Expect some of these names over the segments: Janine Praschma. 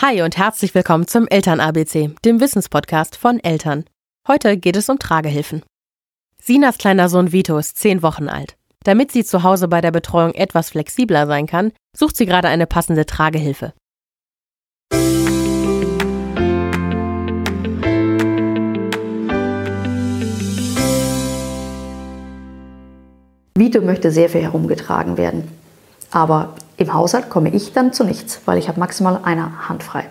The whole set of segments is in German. Hi und herzlich willkommen zum Eltern-ABC, dem Wissenspodcast von Eltern. Heute geht es um Tragehilfen. Sinas kleiner Sohn Vito ist 10 Wochen alt. Damit sie zu Hause bei der Betreuung etwas flexibler sein kann, sucht sie gerade eine passende Tragehilfe. Vito möchte sehr viel herumgetragen werden, aber im Haushalt komme ich dann zu nichts, weil ich habe maximal eine Hand frei.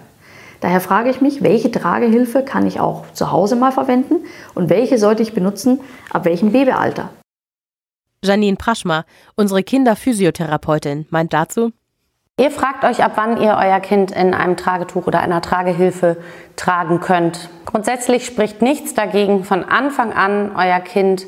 Daher frage ich mich, welche Tragehilfe kann ich auch zu Hause mal verwenden und welche sollte ich benutzen, ab welchem Babyalter? Janine Praschma, unsere Kinderphysiotherapeutin, meint dazu: Ihr fragt euch, ab wann ihr euer Kind in einem Tragetuch oder einer Tragehilfe tragen könnt. Grundsätzlich spricht nichts dagegen, von Anfang an euer Kind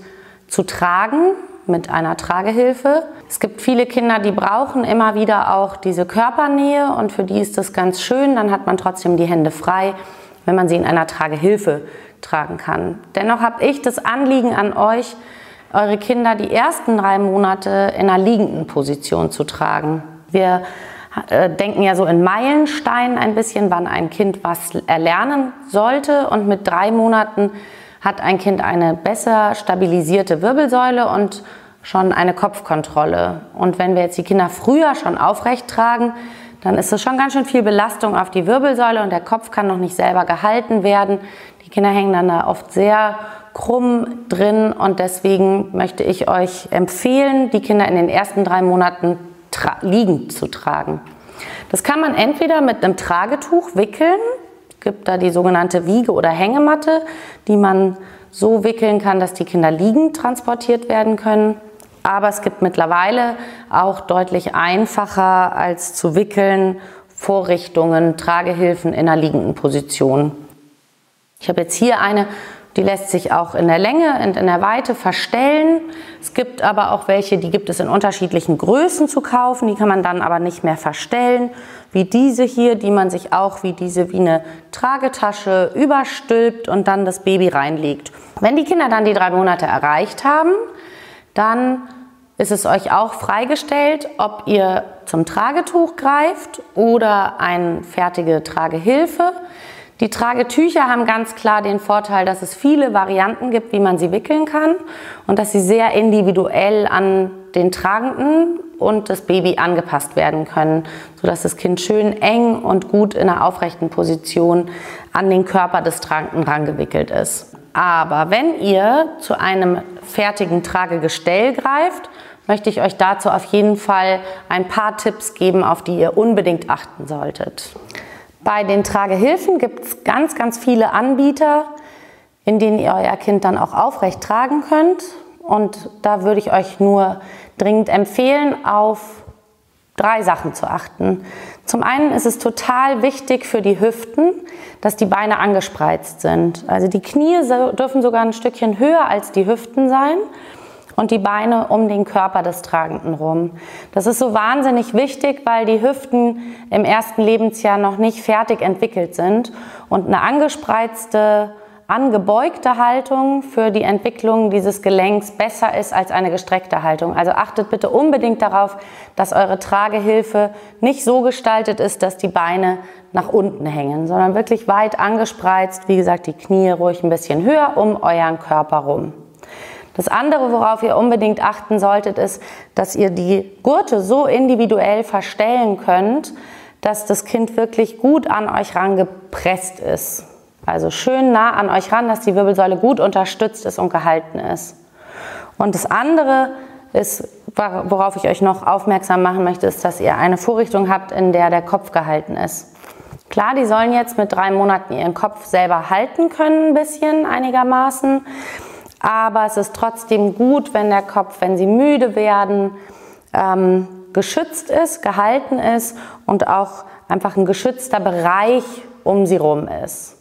zu tragen mit einer Tragehilfe. Es gibt viele Kinder, die brauchen immer wieder auch diese Körpernähe und für die ist das ganz schön, dann hat man trotzdem die Hände frei, wenn man sie in einer Tragehilfe tragen kann. Dennoch habe ich das Anliegen an euch, eure Kinder die ersten 3 Monate in einer liegenden Position zu tragen. Wir denken ja so in Meilensteinen ein bisschen, wann ein Kind was erlernen sollte, und mit 3 Monaten hat ein Kind eine besser stabilisierte Wirbelsäule und schon eine Kopfkontrolle. Und wenn wir jetzt die Kinder früher schon aufrecht tragen, dann ist es schon ganz schön viel Belastung auf die Wirbelsäule und der Kopf kann noch nicht selber gehalten werden. Die Kinder hängen dann da oft sehr krumm drin und deswegen möchte ich euch empfehlen, die Kinder in den ersten 3 Monaten liegend zu tragen. Das kann man entweder mit einem Tragetuch wickeln. Es gibt da die sogenannte Wiege oder Hängematte, die man so wickeln kann, dass die Kinder liegend transportiert werden können. Aber es gibt mittlerweile auch deutlich einfacher als zu wickeln Vorrichtungen, Tragehilfen in einer liegenden Position. Ich habe jetzt hier eine, die lässt sich auch in der Länge und in der Weite verstellen. Es gibt aber auch welche, die gibt es in unterschiedlichen Größen zu kaufen, die kann man dann aber nicht mehr verstellen. Wie diese hier, die man sich auch wie eine Tragetasche überstülpt und dann das Baby reinlegt. Wenn die Kinder dann die 3 Monate erreicht haben, dann ist es euch auch freigestellt, ob ihr zum Tragetuch greift oder eine fertige Tragehilfe. Die Tragetücher haben ganz klar den Vorteil, dass es viele Varianten gibt, wie man sie wickeln kann und dass sie sehr individuell an den Tragenden und das Baby angepasst werden können, sodass das Kind schön eng und gut in einer aufrechten Position an den Körper des Tragenden rangewickelt ist. Aber wenn ihr zu einem fertigen Tragegestell greift, möchte ich euch dazu auf jeden Fall ein paar Tipps geben, auf die ihr unbedingt achten solltet. Bei den Tragehilfen gibt es ganz, ganz viele Anbieter, in denen ihr euer Kind dann auch aufrecht tragen könnt. Und da würde ich euch nur dringend empfehlen, auf 3 Sachen zu achten. Zum einen ist es total wichtig für die Hüften, dass die Beine angespreizt sind. Also die Knie dürfen sogar ein Stückchen höher als die Hüften sein und die Beine um den Körper des Tragenden rum. Das ist so wahnsinnig wichtig, weil die Hüften im ersten Lebensjahr noch nicht fertig entwickelt sind und eine angespreizte, angebeugte Haltung für die Entwicklung dieses Gelenks besser ist als eine gestreckte Haltung. Also achtet bitte unbedingt darauf, dass eure Tragehilfe nicht so gestaltet ist, dass die Beine nach unten hängen, sondern wirklich weit angespreizt, wie gesagt, die Knie ruhig ein bisschen höher um euren Körper rum. Das andere, worauf ihr unbedingt achten solltet, ist, dass ihr die Gurte so individuell verstellen könnt, dass das Kind wirklich gut an euch rangepresst ist. Also schön nah an euch ran, dass die Wirbelsäule gut unterstützt ist und gehalten ist. Und das andere ist, worauf ich euch noch aufmerksam machen möchte, ist, dass ihr eine Vorrichtung habt, in der der Kopf gehalten ist. Klar, die sollen jetzt mit 3 Monaten ihren Kopf selber halten können, ein bisschen einigermaßen. Aber es ist trotzdem gut, wenn der Kopf, wenn sie müde werden, geschützt ist, gehalten ist und auch einfach ein geschützter Bereich um sie rum ist.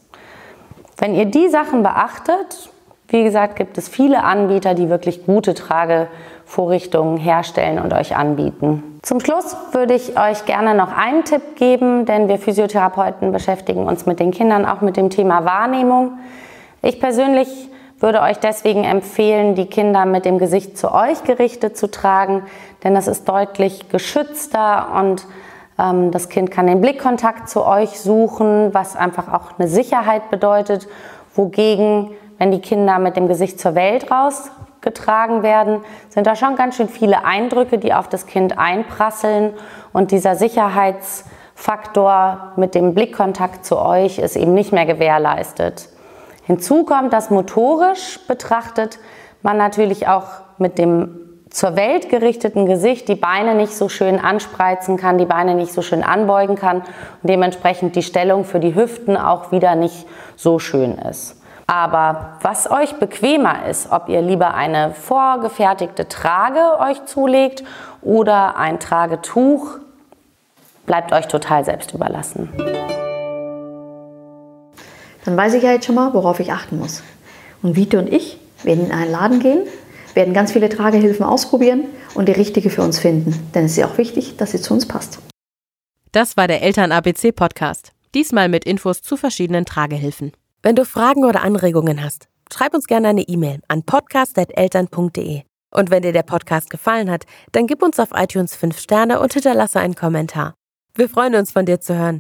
Wenn ihr die Sachen beachtet, wie gesagt, gibt es viele Anbieter, die wirklich gute Tragevorrichtungen herstellen und euch anbieten. Zum Schluss würde ich euch gerne noch einen Tipp geben, denn wir Physiotherapeuten beschäftigen uns mit den Kindern auch mit dem Thema Wahrnehmung. Ich persönlich würde euch deswegen empfehlen, die Kinder mit dem Gesicht zu euch gerichtet zu tragen, denn das ist deutlich geschützter und Das Kind kann den Blickkontakt zu euch suchen, was einfach auch eine Sicherheit bedeutet, wogegen, wenn die Kinder mit dem Gesicht zur Welt rausgetragen werden, sind da schon ganz schön viele Eindrücke, die auf das Kind einprasseln, und dieser Sicherheitsfaktor mit dem Blickkontakt zu euch ist eben nicht mehr gewährleistet. Hinzu kommt, dass motorisch betrachtet man natürlich auch mit dem zur Welt gerichteten Gesicht die Beine nicht so schön anspreizen kann, die Beine nicht so schön anbeugen kann und dementsprechend die Stellung für die Hüften auch wieder nicht so schön ist. Aber was euch bequemer ist, ob ihr lieber eine vorgefertigte Trage euch zulegt oder ein Tragetuch, bleibt euch total selbst überlassen. Dann weiß ich ja jetzt schon mal, worauf ich achten muss. Und Vito und ich werden in einen Laden gehen, werden ganz viele Tragehilfen ausprobieren und die richtige für uns finden. Denn es ist ja auch wichtig, dass sie zu uns passt. Das war der Eltern-ABC-Podcast. Diesmal mit Infos zu verschiedenen Tragehilfen. Wenn du Fragen oder Anregungen hast, schreib uns gerne eine E-Mail an podcast@eltern.de. Und wenn dir der Podcast gefallen hat, dann gib uns auf iTunes 5 Sterne und hinterlasse einen Kommentar. Wir freuen uns, von dir zu hören.